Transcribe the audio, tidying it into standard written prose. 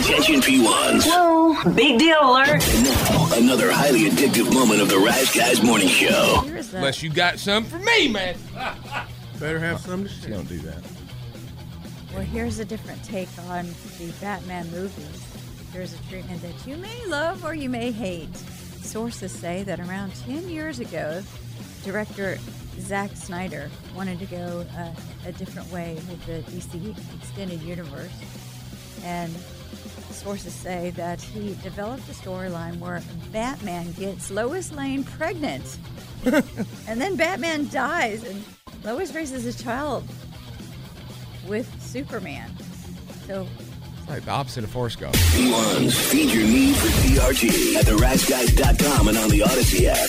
Attention P1s. Whoa, big deal alert. And now, another highly addictive moment of the Rise Guys Morning Show. Unless you got some for me, man. Better have some to share. Don't do that. Well, here's a different take on the Batman movies. Here's a treatment that you may love or you may hate. Sources say that around 10 years ago, director Zack Snyder wanted to go a different way with the DC Extended Universe. And sources say that he developed a storyline where Batman gets Lois Lane pregnant. And then Batman dies and Lois raises a child with Superman. So... right, the opposite of Forrest Gump. P1s, feed your need for CRT at theratsguys.com and on the Odyssey app.